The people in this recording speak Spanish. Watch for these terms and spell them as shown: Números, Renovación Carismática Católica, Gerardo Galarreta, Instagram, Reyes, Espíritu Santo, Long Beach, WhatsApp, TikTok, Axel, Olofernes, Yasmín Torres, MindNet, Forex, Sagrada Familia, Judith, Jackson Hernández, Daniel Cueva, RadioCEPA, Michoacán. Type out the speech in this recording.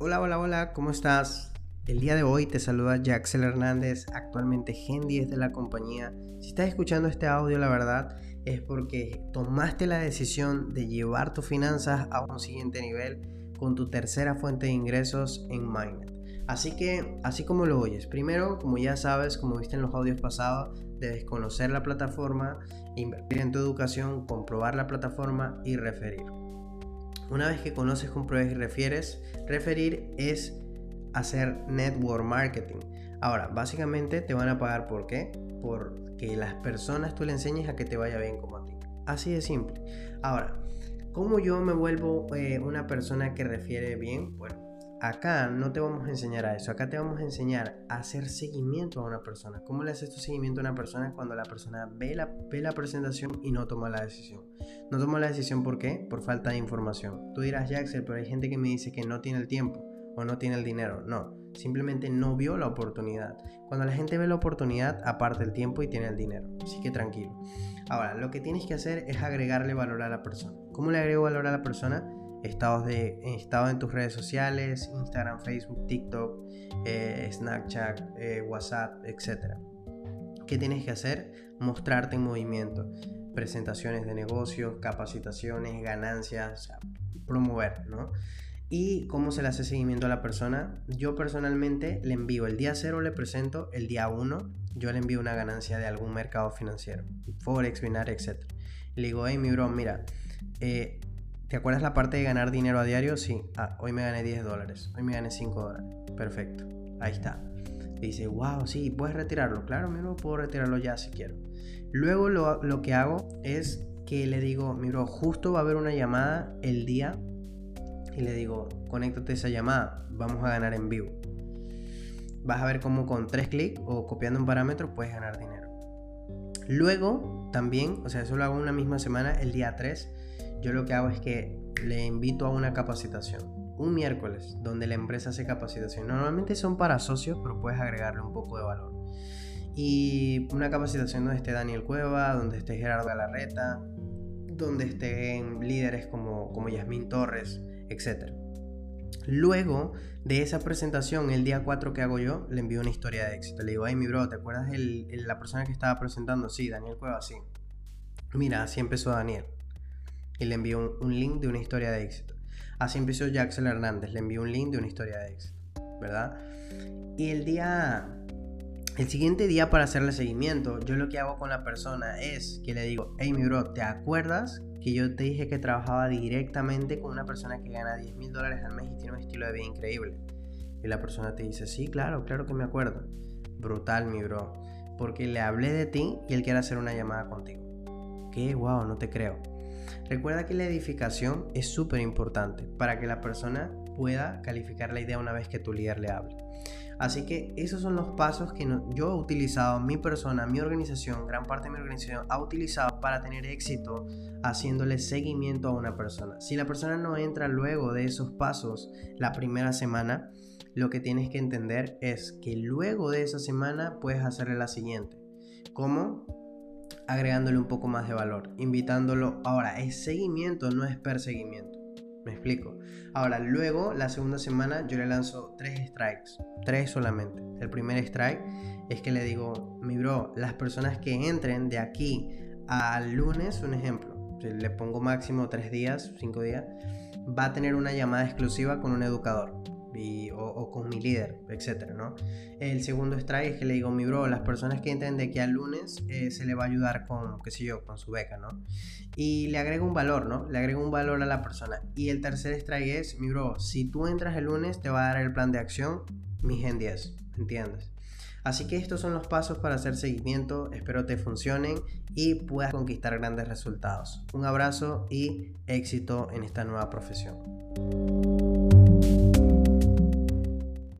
Hola, hola, hola, ¿cómo estás? El día de hoy te saluda Jackson Hernández, actualmente Gen 10 de la compañía. Si estás escuchando este audio, la verdad es porque tomaste la decisión de llevar tus finanzas a un siguiente nivel con tu tercera fuente de ingresos en MindNet. Así que, así como lo oyes, primero, como ya sabes, como viste en los audios pasados, debes conocer la plataforma, invertir en tu educación, comprobar la plataforma y referir. Una vez que conoces, compruebes y refieres, referir es hacer network marketing. Ahora, básicamente te van a pagar, ¿por qué? Porque las personas tú le enseñes a que te vaya bien como a ti. Así de simple. Ahora, ¿cómo yo me vuelvo una persona que refiere bien? Bueno, acá no te vamos a enseñar a eso, acá te vamos a enseñar a hacer seguimiento a una persona. ¿Cómo le haces tu seguimiento a una persona cuando la persona ve la presentación y no toma la decisión? No toma la decisión, ¿por qué? Por falta de información. Tú dirás, ya Axel, pero hay gente que me dice que no tiene el tiempo o no tiene el dinero. No, simplemente no vio la oportunidad. Cuando la gente ve la oportunidad, aparta el tiempo y tiene el dinero. Así que tranquilo. Ahora, lo que tienes que hacer es agregarle valor a la persona. ¿Cómo le agrego valor a la persona? Estado en tus redes sociales, Instagram, Facebook, TikTok, Snapchat, WhatsApp, etc. ¿Qué tienes que hacer? Mostrarte en movimiento, presentaciones de negocios, capacitaciones, ganancias, o sea, promover, ¿no? ¿Y cómo se le hace seguimiento a la persona? Yo personalmente le envío el día 0, le presento el día 1, yo le envío una ganancia de algún mercado financiero, Forex, Binar, etc. Le digo, hey, mi bro, mira, ¿te acuerdas la parte de ganar dinero a diario? Sí. Ah, hoy me gané $10, hoy me gané $5. Perfecto, ahí está. Dice, wow, sí, ¿puedes retirarlo? Claro, mi bro, puedo retirarlo ya si quiero. Luego lo que hago es que le digo, mi bro, justo va a haber una llamada el día. Y le digo, conéctate a esa llamada, vamos a ganar en vivo. Vas a ver cómo con 3 clics o copiando un parámetro puedes ganar dinero. Luego también, o sea, eso lo hago una misma semana, el día 3. Yo lo que hago es que le invito a una capacitación, un miércoles, donde la empresa hace capacitación. Normalmente son para socios, pero puedes agregarle un poco de valor. Y una capacitación donde esté Daniel Cueva, donde esté Gerardo Galarreta, donde estén líderes como Yasmín Torres, etc. Luego de esa presentación, el día 4 que hago yo, le envío una historia de éxito. Le digo, ay, mi bro, ¿te acuerdas la persona que estaba presentando? Sí, Daniel Cueva, sí. Mira, así empezó Daniel. Y le envió un link de una historia de éxito. Así empezó Jackson Hernández, le envió un link de una historia de éxito, ¿verdad? Y el siguiente día, para hacerle seguimiento, yo lo que hago con la persona es que le digo, hey, mi bro, ¿te acuerdas que yo te dije que trabajaba directamente con una persona que gana $10,000 al mes y tiene un estilo de vida increíble? Y la persona te dice, sí, claro, claro que me acuerdo. Brutal, mi bro, porque le hablé de ti y él quiere hacer una llamada contigo. ¿Qué? Wow, no te creo. Recuerda que la edificación es súper importante para que la persona pueda calificar la idea una vez que tu líder le hable. Así que esos son los pasos que yo he utilizado, mi persona, mi organización, gran parte de mi organización ha utilizado para tener éxito haciéndole seguimiento a una persona. Si la persona no entra luego de esos pasos la primera semana, lo que tienes que entender es que luego de esa semana puedes hacerle la siguiente. ¿Cómo? Agregándole un poco más de valor, invitándolo. Ahora, es seguimiento, no es perseguimiento. ¿Me explico? Ahora, luego, la segunda semana, yo le lanzo 3 strikes, 3 solamente. El primer strike es que le digo, mi bro, las personas que entren de aquí al lunes, un ejemplo, le pongo máximo 3 días, 5 días, va a tener una llamada exclusiva con un educador. O con mi líder, etcétera, ¿no? El segundo strike es que le digo, mi bro, las personas que entren de aquí al lunes se le va a ayudar con, qué sé yo, con su beca, ¿no? Y le agrego un valor, ¿no? Le agrego un valor a la persona. Y el tercer strike es, mi bro, si tú entras el lunes te va a dar el plan de acción, mi Gen 10, ¿entiendes? Así que estos son los pasos para hacer seguimiento, espero te funcionen y puedas conquistar grandes resultados. Un abrazo y éxito en esta nueva profesión.